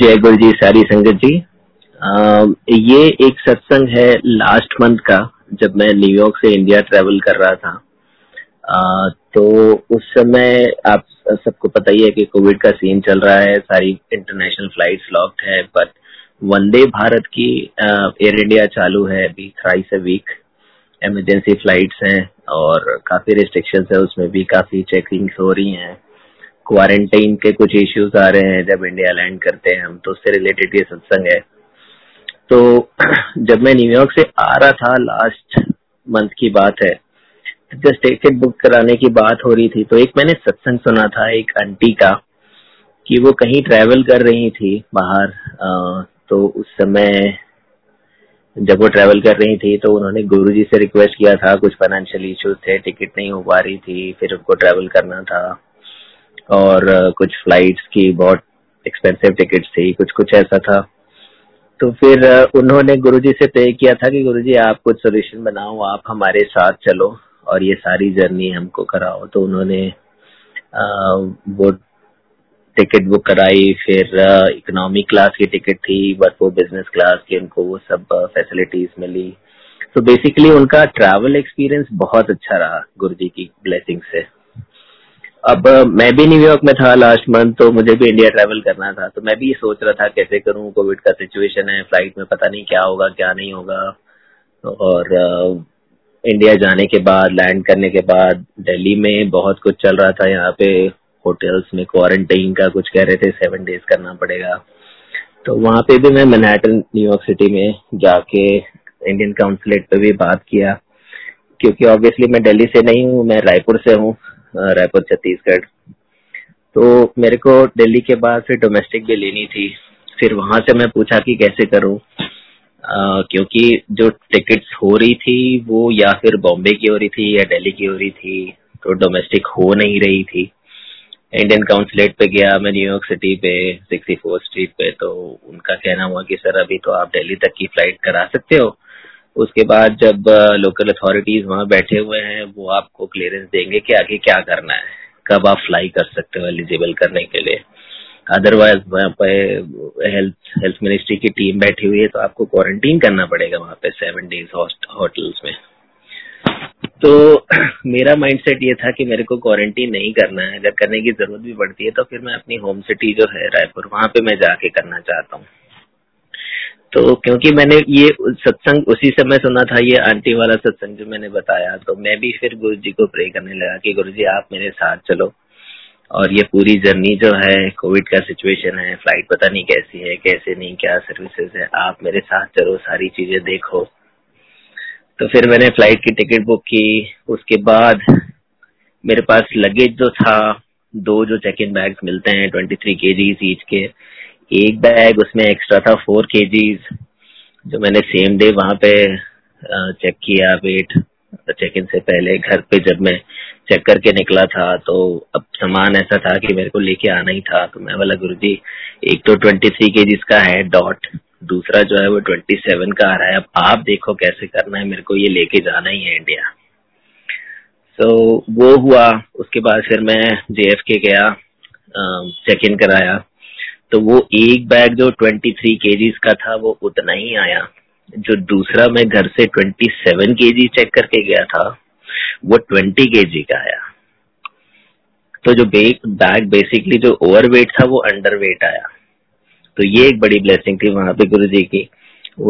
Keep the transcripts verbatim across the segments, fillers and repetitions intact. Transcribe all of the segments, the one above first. जय गुरु जी, सारी संगत जी। आ, ये एक सत्संग है लास्ट मंथ का, जब मैं न्यूयॉर्क से इंडिया ट्रैवल कर रहा था। आ, तो उस समय आप सबको पता ही है कि कोविड का सीन चल रहा है, सारी इंटरनेशनल फ्लाइट्स लॉक्ड है, बट वंदे भारत की एयर इंडिया चालू है अभी thrice a week. Emergency flights हैं और काफी रिस्ट्रिक्शंस है, उसमें भी काफी चेकिंग्स हो रही हैं, क्वारंटाइन के कुछ इश्यूज आ रहे हैं जब इंडिया लैंड करते हैं हम, तो उससे रिलेटेड ये सत्संग है। तो जब मैं न्यूयॉर्क से आ रहा था, लास्ट मंथ की बात है, जस्ट टिकट बुक कराने की बात हो रही थी, तो एक मैंने सत्संग सुना था एक आंटी का, कि वो कहीं ट्रैवल कर रही थी बाहर। आ, तो उस समय जब वो ट्रैवल कर रही थी तो उन्होंने गुरुजी से रिक्वेस्ट किया था, कुछ फाइनेंशियल इश्यूज थे, टिकट नहीं हो पा रही थी, फिर उनको ट्रैवल करना था और कुछ फ्लाइट्स की बहुत एक्सपेंसिव टिकट्स थी, कुछ कुछ ऐसा था। तो फिर उन्होंने गुरुजी से तय किया था कि गुरुजी आप कुछ सोल्यूशन बनाओ, आप हमारे साथ चलो और ये सारी जर्नी हमको कराओ। तो उन्होंने आ, वो टिकट बुक कराई, फिर इकोनॉमी क्लास की टिकट थी बट वो बिजनेस क्लास की, उनको वो सब फैसिलिटीज मिली। तो बेसिकली उनका ट्रैवल एक्सपीरियंस बहुत अच्छा रहा गुरुजी की ब्लेसिंग से। अब मैं भी न्यूयॉर्क में था लास्ट मंथ, तो मुझे भी इंडिया ट्रैवल करना था, तो मैं भी ये सोच रहा था कैसे करूं, कोविड का सिचुएशन है, फ्लाइट में पता नहीं क्या होगा क्या नहीं होगा, और इंडिया जाने के बाद, लैंड करने के बाद दिल्ली में बहुत कुछ चल रहा था। यहाँ पे होटल्स में क्वारंटाइन का कुछ कह रहे थे, सेवन डेज करना पड़ेगा। तो वहाँ पे भी मैं मैनहट्टन न्यूयॉर्क सिटी में जाके इंडियन काउंसुलेट पे भी बात किया, क्योंकि ऑब्वियसली मैं दिल्ली से नहीं हूँ, मैं रायपुर से हूँ, रायपुर छत्तीसगढ़। तो मेरे को दिल्ली के बाद फिर डोमेस्टिक भी लेनी थी, फिर वहां से मैं पूछा कि कैसे करूं, आ, क्योंकि जो टिकट्स हो रही थी वो या फिर बॉम्बे की हो रही थी या दिल्ली की हो रही थी, तो डोमेस्टिक हो नहीं रही थी। इंडियन काउंसुलेट पे गया मैं न्यूयॉर्क सिटी पे सिक्सटी फोर्थ स्ट्रीट पे, तो उनका कहना हुआ कि सर अभी तो आप दिल्ली तक की फ्लाइट करा सकते हो, उसके बाद जब लोकल अथॉरिटीज वहाँ बैठे हुए हैं वो आपको क्लियरेंस देंगे कि आगे क्या करना है, कब आप फ्लाई कर सकते हो एलिजिबल करने के लिए। अदरवाइज वहाँ पे हेल्थ हेल्थ मिनिस्ट्री की टीम बैठी हुई है, तो आपको क्वारंटीन करना पड़ेगा वहाँ पे सेवन डेज होटल्स में। तो मेरा माइंडसेट ये था कि मेरे को क्वारंटीन नहीं करना है, अगर करने की जरूरत भी पड़ती है तो फिर मैं अपनी होम सिटी जो है रायपुर, वहाँ पे मैं जाके करना चाहता हूँ। तो क्योंकि मैंने ये सत्संग उसी समय सुना था, ये आंटी वाला सत्संग जो मैंने बताया, तो मैं भी फिर गुरुजी को प्रे करने लगा कि गुरुजी आप मेरे साथ चलो और ये पूरी जर्नी जो है, कोविड का सिचुएशन है, फ्लाइट पता नहीं कैसी है कैसे नहीं, क्या सर्विसेज है, आप मेरे साथ चलो, सारी चीजें देखो। तो फिर मैंने फ्लाइट की टिकट बुक की, उसके बाद मेरे पास लगेज जो था, दो जो चेक इन बैग मिलते हैं ट्वेंटी थ्री के जी ईच के, एक बैग उसमें एक्स्ट्रा था फोर केजीज, जो मैंने सेम डे वहां पे चेक किया वेट, चेक इन से पहले घर पे जब मैं चेक करके निकला था। तो अब सामान ऐसा था कि मेरे को लेके आना ही था, तो मैं बोला गुरुजी एक तो ट्वेंटी थ्री केजीज का है डॉट, दूसरा जो है वो ट्वेंटी सेवन का आ रहा है, अब आप देखो कैसे करना है, मेरे को ये लेके जाना ही है इंडिया। सो so, वो हुआ। उसके बाद फिर मैं जे एफ के गया, चेक इन कराया, तो वो एक बैग जो तेईस केजीज का था वो उतना ही आया, जो दूसरा मैं घर से सत्ताईस केजी चेक करके गया था वो बीस केजी का आया। तो जो बैग बेसिकली जो ओवरवेट था वो अंडरवेट आया। तो ये एक बड़ी ब्लेसिंग थी वहां पे गुरुजी की,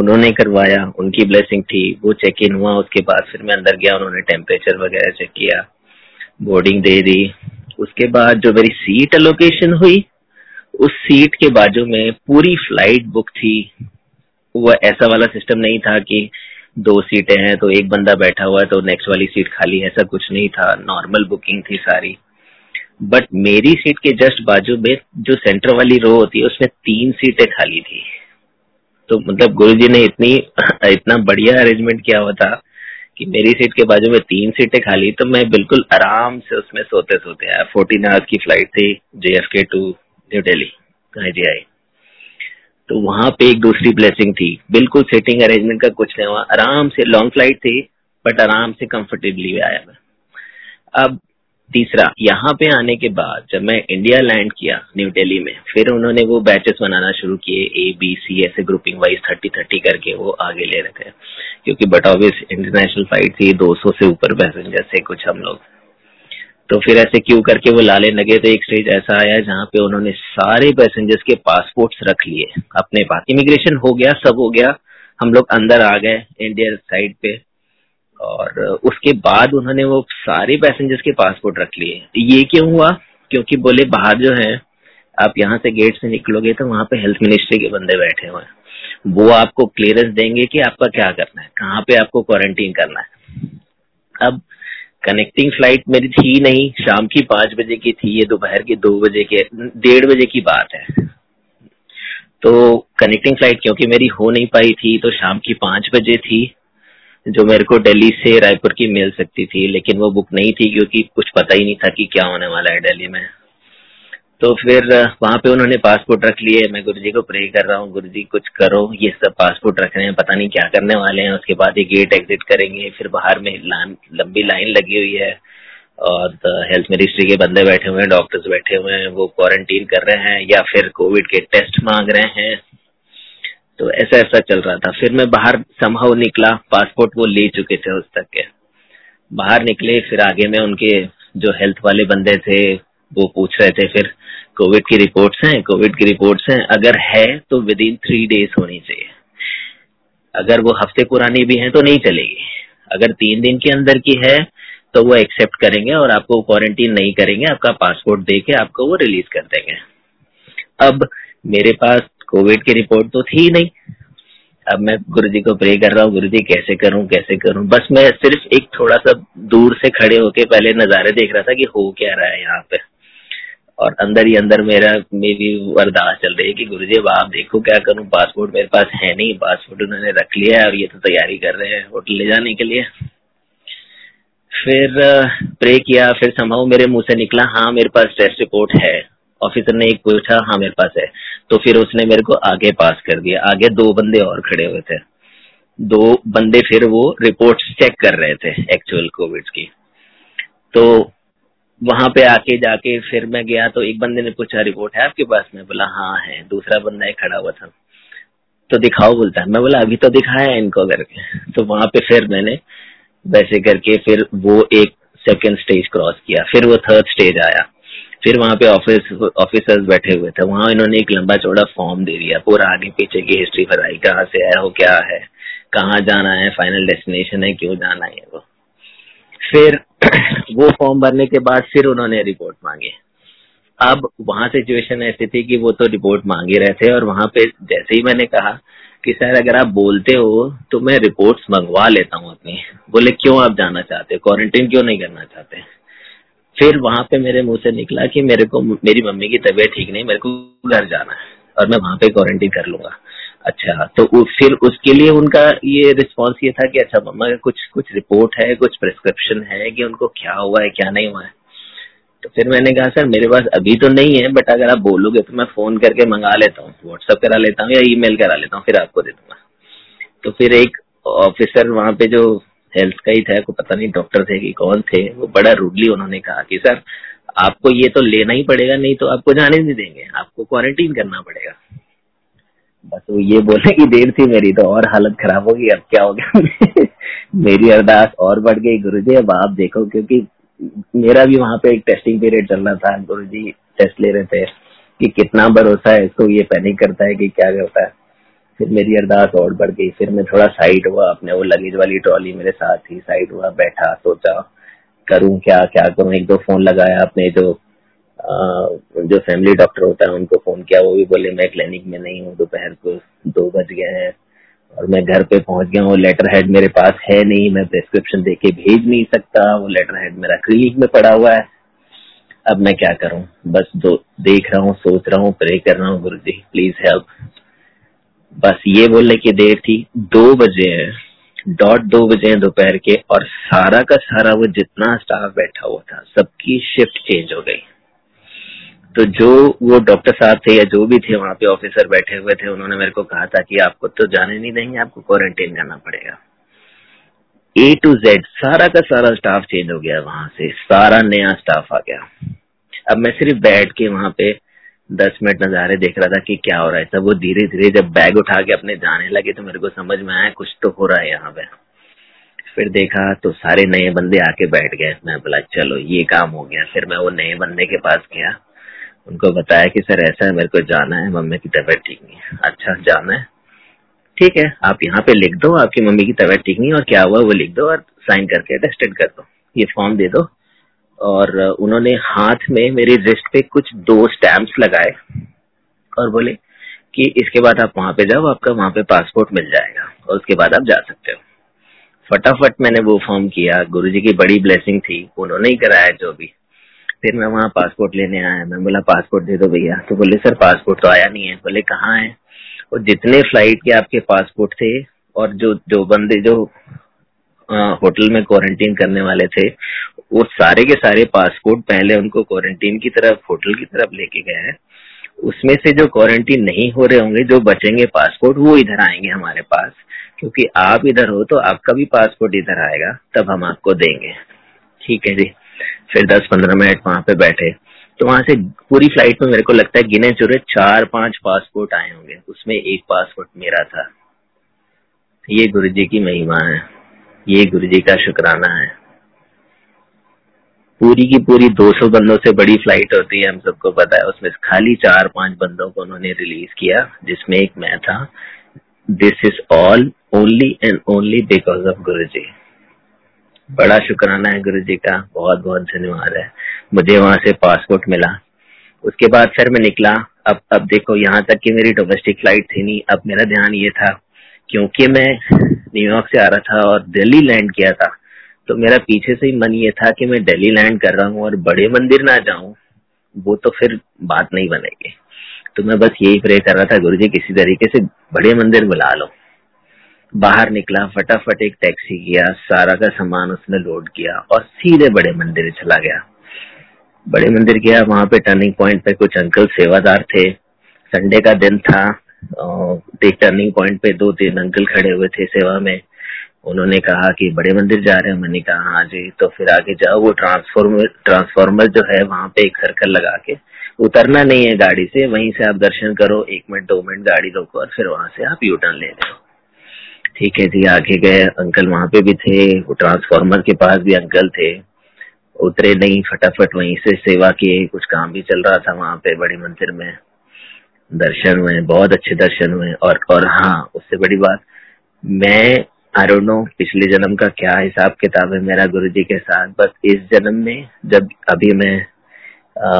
उन्होंने करवाया, उनकी ब्लेसिंग थी। वो चेक इन हुआ, उसके बाद फिर मैं अंदर गया, उन्होंने टेम्परेचर वगैरह चेक किया, बोर्डिंग दे दी। उसके बाद जो मेरी सीट एलोकेशन हुई, उस सीट के बाजू में पूरी फ्लाइट बुक थी। वो ऐसा वाला सिस्टम नहीं था कि दो सीटें हैं तो एक बंदा बैठा हुआ है तो नेक्स्ट वाली सीट खाली, ऐसा कुछ नहीं था, नॉर्मल बुकिंग थी सारी। बट मेरी सीट के जस्ट बाजू में जो सेंटर वाली रो होती है उसमें तीन सीटें खाली थी। तो मतलब गुरुजी ने इतनी इतना बढ़िया अरेंजमेंट किया हुआ था कि मेरी सीट के बाजू में तीन सीटें खाली, तो मैं बिल्कुल आराम से उसमें सोते सोते आया। फोर्टीन आवर्स की फ्लाइट थी जेएफके टू न्यू दिल्ली आई। तो वहां पे एक दूसरी ब्लेसिंग थी, बिल्कुल सेटिंग अरेंजमेंट का कुछ नहीं हुआ, आराम से लॉन्ग फ्लाइट थी बट आराम से कंफर्टेबली आया मैं। अब तीसरा, यहाँ पे आने के बाद जब मैं इंडिया लैंड किया न्यू दिल्ली में, फिर उन्होंने वो बैचेस बनाना शुरू किए ए बी सी ऐसे ग्रुपिंग वाइज थर्टी थर्टी करके वो आगे ले रहे थे, क्योंकि बट ऑब्वियस इंटरनेशनल फ्लाइट थी दो सौ से ऊपर पैसेंजर से कुछ हम लोग, तो फिर ऐसे क्यू करके वो लाने लगे। तो एक स्टेज ऐसा आया जहाँ पे उन्होंने सारे पैसेंजर्स के पासपोर्ट्स रख लिए अपने पास। इमिग्रेशन हो गया, सब हो गया, हम लोग अंदर आ गए इंडिया साइड पे, और उसके बाद उन्होंने वो सारे पैसेंजर्स के पासपोर्ट रख लिए। ये क्यों हुआ? क्योंकि बोले बाहर जो है आप यहाँ से गेट से निकलोगे तो वहाँ पे हेल्थ मिनिस्ट्री के बंदे बैठे हुए हैं, वो आपको क्लियरेंस देंगे कि आपका क्या करना है, कहाँ पे आपको क्वारंटीन करना है। अब कनेक्टिंग फ्लाइट मेरी थी नहीं, शाम की पांच बजे की थी, ये दोपहर के दो बजे के डेढ़ बजे की बात है। तो कनेक्टिंग फ्लाइट क्योंकि मेरी हो नहीं पाई थी, तो शाम की पांच बजे थी जो मेरे को दिल्ली से रायपुर की मिल सकती थी, लेकिन वो बुक नहीं थी क्योंकि कुछ पता ही नहीं था कि क्या होने वाला है दिल्ली में। तो फिर वहाँ पे उन्होंने पासपोर्ट रख लिए, मैं गुरुजी को प्रे कर रहा हूँ, गुरुजी कुछ करो, ये सब पासपोर्ट रख रहे हैं, पता नहीं क्या करने वाले हैं। उसके बाद ये गेट एग्जिट करेंगे, फिर बाहर में लंबी लाइन लगी हुई है और हेल्थ मिनिस्ट्री के बंदे बैठे हुए हैं, डॉक्टर्स बैठे हुए हैं, वो क्वारंटीन कर रहे हैं या फिर कोविड के टेस्ट मांग रहे हैं। तो ऐसा ऐसा चल रहा था। फिर मैं बाहर समहाउ निकला, पासपोर्ट वो ले चुके थे उस तक के, बाहर निकले, फिर आगे में उनके जो हेल्थ वाले बंदे थे वो पूछ रहे थे फिर कोविड की रिपोर्ट्स हैं, कोविड की रिपोर्ट्स हैं, अगर है तो विद इन थ्री डेज होनी चाहिए, अगर वो हफ्ते पुरानी भी है तो नहीं चलेगी, अगर तीन दिन के अंदर की है तो वो एक्सेप्ट करेंगे और आपको क्वारंटीन नहीं करेंगे, आपका पासपोर्ट देके आपको वो रिलीज कर देंगे। अब मेरे पास कोविड की रिपोर्ट तो थी नहीं, अब मैं गुरुजी को प्रे कर रहा हूँ, गुरुजी कैसे करूँ कैसे करूँ, बस मैं सिर्फ एक थोड़ा सा दूर से खड़े होके पहले नजारे देख रहा था कि हो क्या रहा है यहाँ पे, और अंदर ही अंदर मेरा मेरी अरदास चल रही है कि गुरुजी अब आप देखो क्या करूं, पासपोर्ट मेरे पास है नहीं, पासपोर्ट उन्होंने रख लिया है और ये तो तैयारी कर रहे हैं होटल ले जाने के लिए। फिर प्रे किया, फिर संभव मेरे मुंह से निकला हाँ मेरे पास टेस्ट रिपोर्ट है, ऑफिसर ने एक पूछा हाँ मेरे पास है, तो फिर उसने मेरे को आगे पास कर दिया। आगे दो बंदे और खड़े हुए थे, दो बंदे फिर वो रिपोर्ट चेक कर रहे थे एक्चुअल कोविड की। तो वहां पे आके जाके फिर मैं गया तो एक बंदे ने पूछा रिपोर्ट है आपके पास, मैं बोला हाँ है, दूसरा बंदा एक खड़ा हुआ था तो दिखाओ बोलता है, मैं बोला अभी तो दिखाया इनको करके। तो वहां पे फिर मैंने वैसे करके फिर वो एक सेकंड स्टेज क्रॉस किया, फिर वो थर्ड स्टेज आया, फिर वहां पे ऑफिस ऑफिसर्स बैठे हुए थे, वहां इन्होंने एक लंबा चौड़ा फॉर्म दे दिया, पूरा आगे पीछे की हिस्ट्री भराई, कहाँ से आया हो, क्या है, कहाँ जाना है, फाइनल डेस्टिनेशन है, क्यों जाना है वो। फिर वो फॉर्म भरने के बाद फिर उन्होंने रिपोर्ट मांगी। अब वहां सिचुएशन ऐसी थी कि वो तो रिपोर्ट मांगे रहे थे और वहां पे जैसे ही मैंने कहा कि सर अगर आप बोलते हो तो मैं रिपोर्ट्स मंगवा लेता हूँ अपनी, बोले क्यों आप जाना चाहते हो, क्वारंटीन क्यों नहीं करना चाहते। फिर वहां पे मेरे मुंह से निकला कि मेरे को मेरी मम्मी की तबीयत ठीक नहीं, मेरे को घर जाना है और मैं वहां पे क्वारंटीन कर लूंगा। अच्छा, तो फिर उसके लिए उनका ये रिस्पांस ये था कि अच्छा मम्मा कुछ कुछ रिपोर्ट है, कुछ प्रिस्क्रिप्शन है कि उनको क्या हुआ है क्या नहीं हुआ है। तो फिर मैंने कहा सर मेरे पास अभी तो नहीं है, बट अगर आप बोलोगे तो मैं फोन करके मंगा लेता हूँ, व्हाट्सअप करा लेता हूँ या ईमेल करा लेता हूँ, फिर आपको दे दूंगा। तो फिर एक ऑफिसर वहाँ पे जो हेल्थ का ही था, को पता नहीं डॉक्टर थे कि कौन थे, वो बड़ा रूडली उन्होंने कहा कि सर आपको ये तो लेना ही पड़ेगा, नहीं तो आपको जाने नहीं देंगे, आपको क्वारंटीन करना पड़ेगा। बस वो ये बोलने की देर थी मेरी, तो और हालत खराब होगी, अब क्या हो गया। मेरी अरदास और बढ़ गई, गुरुजी अब आप देखो, क्योंकि मेरा भी वहाँ पे एक टेस्टिंग पीरियड चल रहा था, गुरुजी टेस्ट ले रहे थे कि कितना भरोसा है इसको, ये पैनिक करता है कि क्या करता है। फिर मेरी अरदास और बढ़ गई, फिर मैं थोड़ा साइड हुआ, अपने वो लगेज वाली ट्रॉली मेरे साथ थी, साइड हुआ, बैठा, सोचा करूँ क्या क्या करूँ। एक दो फोन लगाया अपने जो Uh, जो फैमिली डॉक्टर होता है उनको फोन किया, वो भी बोले मैं क्लिनिक में नहीं हूँ, दोपहर को दो बज गए हैं और मैं घर पे पहुंच गया हूँ, लेटर हेड मेरे पास है नहीं, मैं प्रिस्क्रिप्शन देके भेज नहीं सकता, वो लेटर हेड मेरा क्लिनिक में पड़ा हुआ है, अब मैं क्या करूँ। बस दो देख रहा हूँ, सोच रहा हूँ, प्रे कर रहा हूँ, गुरुजी प्लीज हेल्प। बस ये बोलने की देर थी, दो बजे है, डॉट दो बजे है दोपहर के, और सारा का सारा वो जितना स्टाफ बैठा हुआ था सबकी शिफ्ट चेंज हो गई। तो जो वो डॉक्टर साहब थे या जो भी थे वहाँ पे ऑफिसर बैठे हुए थे, उन्होंने मेरे को कहा था कि आपको तो जाने नहीं देंगे, आपको क्वारंटीन करना पड़ेगा। ए टू जेड सारा का सारा स्टाफ चेंज हो गया, वहां से सारा नया स्टाफ आ गया। अब मैं सिर्फ बैठ के वहां पे दस मिनट नजारे देख रहा था कि क्या हो रहा है। तब वो धीरे धीरे जब बैग उठा के अपने जाने लगे तो मेरे को समझ में आया कुछ तो हो रहा है यहाँ पे। फिर देखा तो सारे नए बंदे आके बैठ गए। मैं बोला चलो ये काम हो गया। फिर मैं वो नए बंदे के पास गया, उनको बताया कि सर ऐसा है मेरे को जाना है, मम्मी की तबीयत ठीक नहीं है। अच्छा जाना है, ठीक है, आप यहाँ पे लिख दो आपकी मम्मी की तबीयत ठीक नहीं और क्या हुआ वो लिख दो और साइन करके अटेस्टेड कर दो, ये फॉर्म दे दो। और उन्होंने हाथ में मेरी रिस्ट पे कुछ दो स्टैम्प्स लगाए और बोले कि इसके बाद आप वहां पे जाओ, आपका वहां पे पासपोर्ट मिल जाएगा और उसके बाद आप जा सकते हो। फटाफट मैंने वो फॉर्म किया, गुरुजी की बड़ी ब्लेसिंग थी, उन्होंने ही कराया जो भी। फिर मैं वहाँ पासपोर्ट लेने आया, मैं बोला पासपोर्ट दे दो भैया, तो बोले सर पासपोर्ट तो आया नहीं है। बोले कहाँ है? और जितने फ्लाइट के आपके पासपोर्ट थे और जो जो बंदे जो आ, होटल में क्वारंटीन करने वाले थे वो सारे के सारे पासपोर्ट पहले उनको क्वारंटीन की तरफ होटल की तरफ लेके गए हैं। उसमें से जो क्वारंटीन नहीं हो रहे होंगे जो बचेंगे पासपोर्ट वो इधर आएंगे हमारे पास, क्योंकि आप इधर हो तो आपका भी पासपोर्ट इधर आएगा तब हम आपको देंगे। ठीक है जी। फिर दस पंद्रह मिनट वहां पे बैठे तो वहां से पूरी फ्लाइट में मेरे को लगता है गिने चुने चार पांच पासपोर्ट आए होंगे, उसमें एक पासपोर्ट मेरा था। ये गुरुजी की महिमा है, ये गुरुजी का शुक्राना है। पूरी की पूरी दो सौ बंदों से बड़ी फ्लाइट होती है, हम सबको पता है, उसमें खाली चार पांच बंदों को उन्होंने रिलीज किया जिसमें एक मैं था। This is all only and only because of Guruji. बड़ा शुक्राना है गुरुजी का, बहुत बहुत धन्यवाद है। मुझे वहां से पासपोर्ट मिला, उसके बाद फिर मैं निकला। अब अब देखो यहाँ तक कि मेरी डोमेस्टिक फ्लाइट थी नहीं। अब मेरा ध्यान ये था क्योंकि मैं न्यूयॉर्क से आ रहा था और दिल्ली लैंड किया था तो मेरा पीछे से ही मन ये था कि मैं दिल्ली लैंड कर रहा हूँ और बड़े मंदिर ना जाऊं, वो तो फिर बात नहीं बनेगी। तो मैं बस यही प्रे कर रहा था गुरुजी किसी तरीके से बड़े मंदिर बुला लो। बाहर निकला, फटाफट एक टैक्सी किया, सारा का सामान उसने लोड किया और सीधे बड़े मंदिर चला गया। बड़े मंदिर गया, वहां पे टर्निंग पॉइंट पे कुछ अंकल सेवादार थे, संडे का दिन था। एक टर्निंग पॉइंट पे दो तीन अंकल खड़े हुए थे सेवा में, उन्होंने कहा कि बड़े मंदिर जा रहे हैं। मैंने कहा हाँ जी। तो फिर आगे जाओ, वो ट्रांसफॉर्मर ट्रांसफॉर्मर जो है वहां पे एक सर्कल लगा के उतरना नहीं है गाड़ी से, वहीं से आप दर्शन करो, एक मिनट दो मिनट गाड़ी रोको और फिर वहां से आप यू टर्न ले लो। ठीक है जी। आगे गए, अंकल वहां पे भी थे, वो ट्रांसफॉर्मर के पास भी अंकल थे, उतरे नहीं, फटाफट वहीं से सेवा किए। कुछ काम भी चल रहा था वहां पे बड़ी मंदिर में, दर्शन हुए, बहुत अच्छे दर्शन हुए। और और हाँ, उससे बड़ी बात, मैं आई डोंट नो पिछले जन्म का क्या हिसाब किताब है मेरा गुरुजी के साथ, बस इस जन्म में जब अभी मैं आ,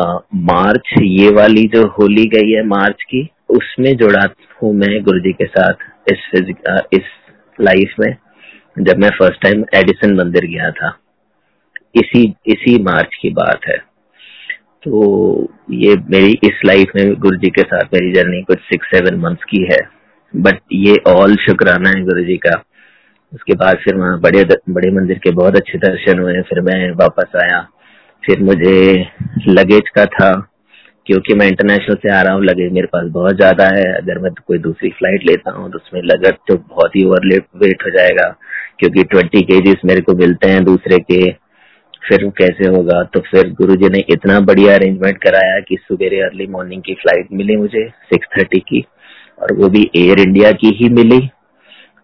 मार्च ये वाली जो होली गई है मार्च की, उसमें जुड़ा हूँ मैं गुरुजी के साथ इस इस लाइफ में, जब मैं फर्स्ट टाइम एडिसन मंदिर गया था, इसी इसी मार्च की बात है। तो ये मेरी इस लाइफ में गुरुजी के साथ मेरी जर्नी कुछ सिक्स सेवन मंथ्स की है, बट ये ऑल शुक्राना है गुरुजी का। उसके बाद फिर वहाँ बड़े बड़े मंदिर के बहुत अच्छे दर्शन हुए। फिर मैं वापस आया, फिर मुझे लगेज का था क्योंकि मैं इंटरनेशनल से आ रहा हूँ, लगेज मेरे पास बहुत ज्यादा है। अगर मैं कोई दूसरी फ्लाइट लेता हूँ तो उसमें लगेज तो बहुत ही ओवर वेट हो जाएगा क्योंकि ट्वेंटी केजीस मेरे को मिलते हैं दूसरे के, फिर कैसे होगा। तो फिर गुरुजी ने इतना बढ़िया अरेंजमेंट कराया कि सुबेरे अर्ली मॉर्निंग की फ्लाइट मिली मुझे सिक्स थर्टी की, और वो भी एयर इंडिया की ही मिली।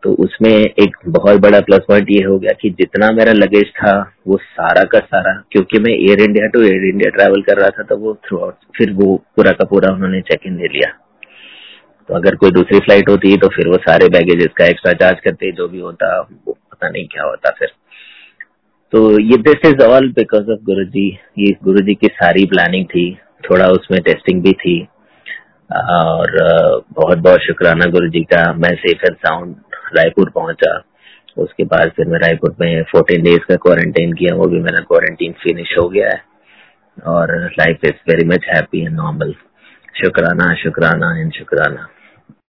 तो उसमें एक बहुत बड़ा प्लस पॉइंट ये हो गया कि जितना मेरा लगेज था वो सारा का सारा, क्योंकि मैं Air India to Air India travel कर रहा था, तो वो थ्रू आउट फिर वो पूरा का पूरा उन्होंने चेक इन दे लिया। तो अगर कोई दूसरी फ्लाइट होती तो फिर वो सारे बैगेजेस का एक्स्ट्रा चार्ज करते, जो भी होता वो पता नहीं क्या होता फिर। तो ये this is all because of Guruji. ये गुरुजी की सारी प्लानिंग थी, थोड़ा उसमें टेस्टिंग भी थी। और बहुत बहुत शुक्राना गुरुजी का। मैं सेफ एंड साउंड रायपुर पहुंचा। उसके बाद फिर मैं रायपुर में फोर्टीन डेज का क्वारंटाइन किया, वो भी मेरा क्वारंटाइन फिनिश हो गया है और life is very much happy and normal. शुक्राना शुक्राना एंड शुक्राना।